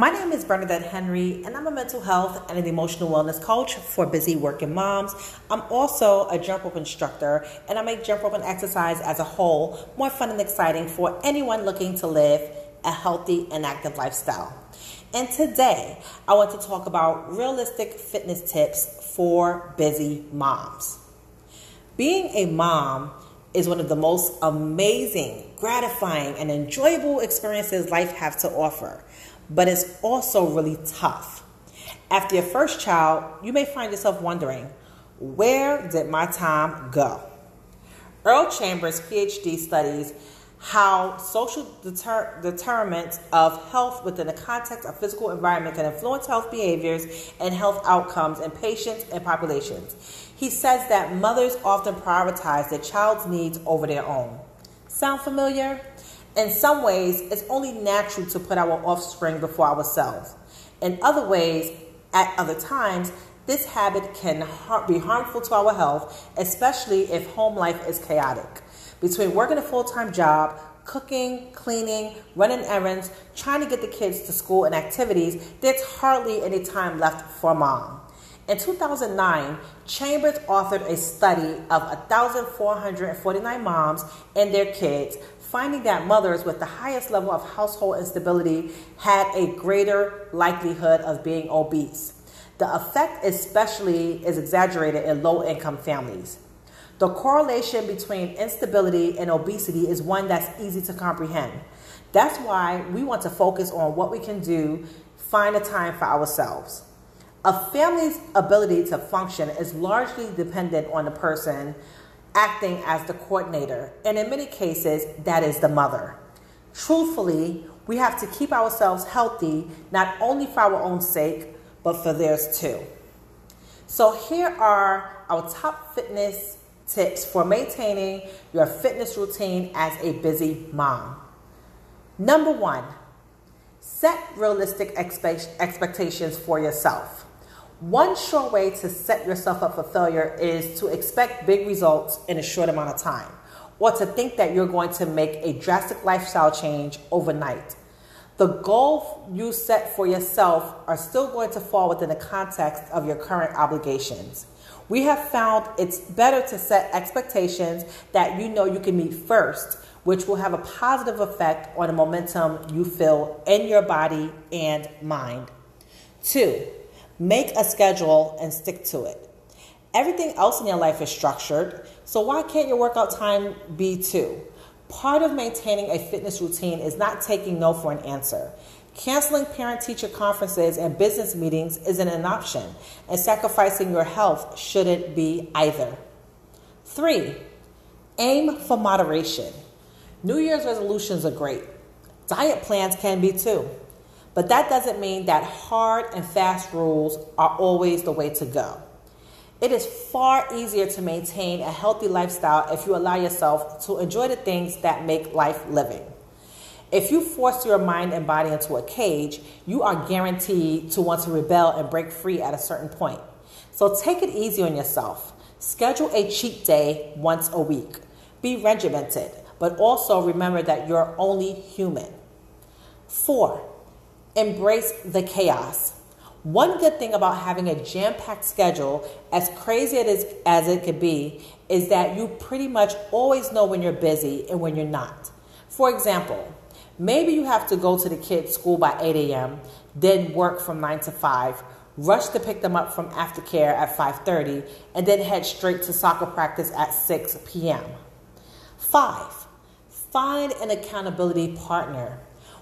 My name is Bernadette Henry, and I'm a mental health and an emotional wellness coach for busy working moms. I'm also a jump rope instructor, and I make jump rope and exercise as a whole more fun and exciting for anyone looking to live a healthy and active lifestyle. And today, I want to talk about realistic fitness tips for busy moms. Being a mom is one of the most amazing, gratifying, and enjoyable experiences life has to offer, but it's also really tough. After your first child, you may find yourself wondering, where did my time go? Earl Chambers, PhD, studies how social determinants of health within the context of physical environment can influence health behaviors and health outcomes in patients and populations. He says that mothers often prioritize their child's needs over their own. Sound familiar? In some ways, it's only natural to put our offspring before ourselves. In other ways, at other times, this habit can be harmful to our health, especially if home life is chaotic. Between working a full-time job, cooking, cleaning, running errands, trying to get the kids to school and activities, there's hardly any time left for mom. In 2009, Chambers authored a study of 1,449 moms and their kids, finding that mothers with the highest level of household instability had a greater likelihood of being obese. The effect especially is exaggerated in low-income families. The correlation between instability and obesity is one that's easy to comprehend. That's why we want to focus on what we can do, find a time for ourselves. A family's ability to function is largely dependent on the person acting as the coordinator, and in many cases, that is the mother. Truthfully, we have to keep ourselves healthy, not only for our own sake, but for theirs too. So here are our top fitness tips for maintaining your fitness routine as a busy mom. Number one, set realistic expectations for yourself. One sure way to set yourself up for failure is to expect big results in a short amount of time, or to think that you're going to make a drastic lifestyle change overnight. The goal you set for yourself are still going to fall within the context of your current obligations. We have found it's better to set expectations that you know you can meet first, which will have a positive effect on the momentum you feel in your body and mind. 2, make a schedule and stick to it. Everything else in your life is structured, so why can't your workout time be too? Part of maintaining a fitness routine is not taking no for an answer. Canceling parent-teacher conferences and business meetings isn't an option, and sacrificing your health shouldn't be either. 3, aim for moderation. New Year's resolutions are great. Diet plans can be too. But that doesn't mean that hard and fast rules are always the way to go. It is far easier to maintain a healthy lifestyle if you allow yourself to enjoy the things that make life living. If you force your mind and body into a cage, you are guaranteed to want to rebel and break free at a certain point. So take it easy on yourself. Schedule a cheat day once a week. Be regimented, but also remember that you're only human. 4, embrace the chaos. One good thing about having a jam-packed schedule, as crazy as it could be, is that you pretty much always know when you're busy and when you're not. For example, maybe you have to go to the kids' school by 8 a.m., then work from 9 to 5, rush to pick them up from aftercare at 5:30, and then head straight to soccer practice at 6 p.m. 5, find an accountability partner.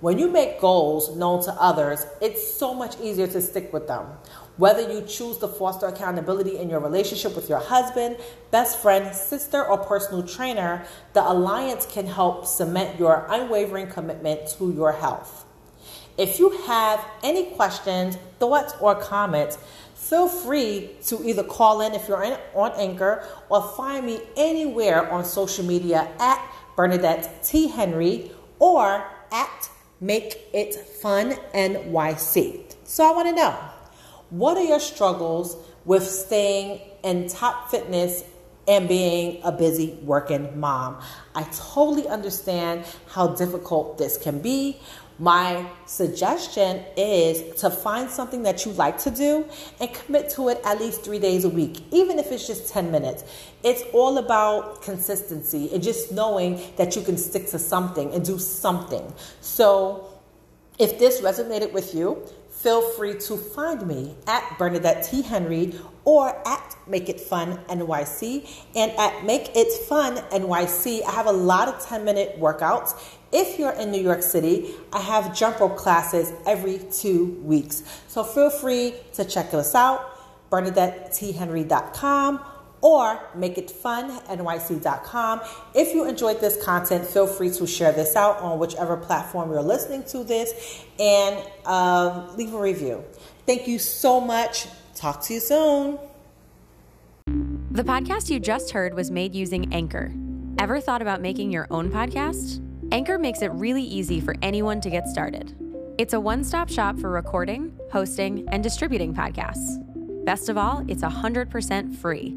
When you make goals known to others, it's so much easier to stick with them. Whether you choose to foster accountability in your relationship with your husband, best friend, sister, or personal trainer, the alliance can help cement your unwavering commitment to your health. If you have any questions, thoughts, or comments, feel free to either call in if you're on Anchor or find me anywhere on social media at Bernadette T. Henry or at Make It Fun NYC. So I want to know, what are your struggles with staying in top fitness and being a busy working mom? I totally understand how difficult this can be. My suggestion is to find something that you like to do and commit to it at least 3 days a week, even if it's just 10 minutes. It's all about consistency and just knowing that you can stick to something and do something. So if this resonated with you, feel free to find me at Bernadette T. Henry or at Make It Fun NYC. And at Make It Fun NYC, I have a lot of 10-minute workouts. If you're in New York City, I have jump rope classes every 2 weeks. So feel free to check us out, BernadetteTHenry.com or MakeItFunNYC.com. If you enjoyed this content, feel free to share this out on whichever platform you're listening to this and leave a review. Thank you so much. Talk to you soon. The podcast you just heard was made using Anchor. Ever thought about making your own podcast? Anchor makes it really easy for anyone to get started. It's a one-stop shop for recording, hosting, and distributing podcasts. Best of all, it's 100% free.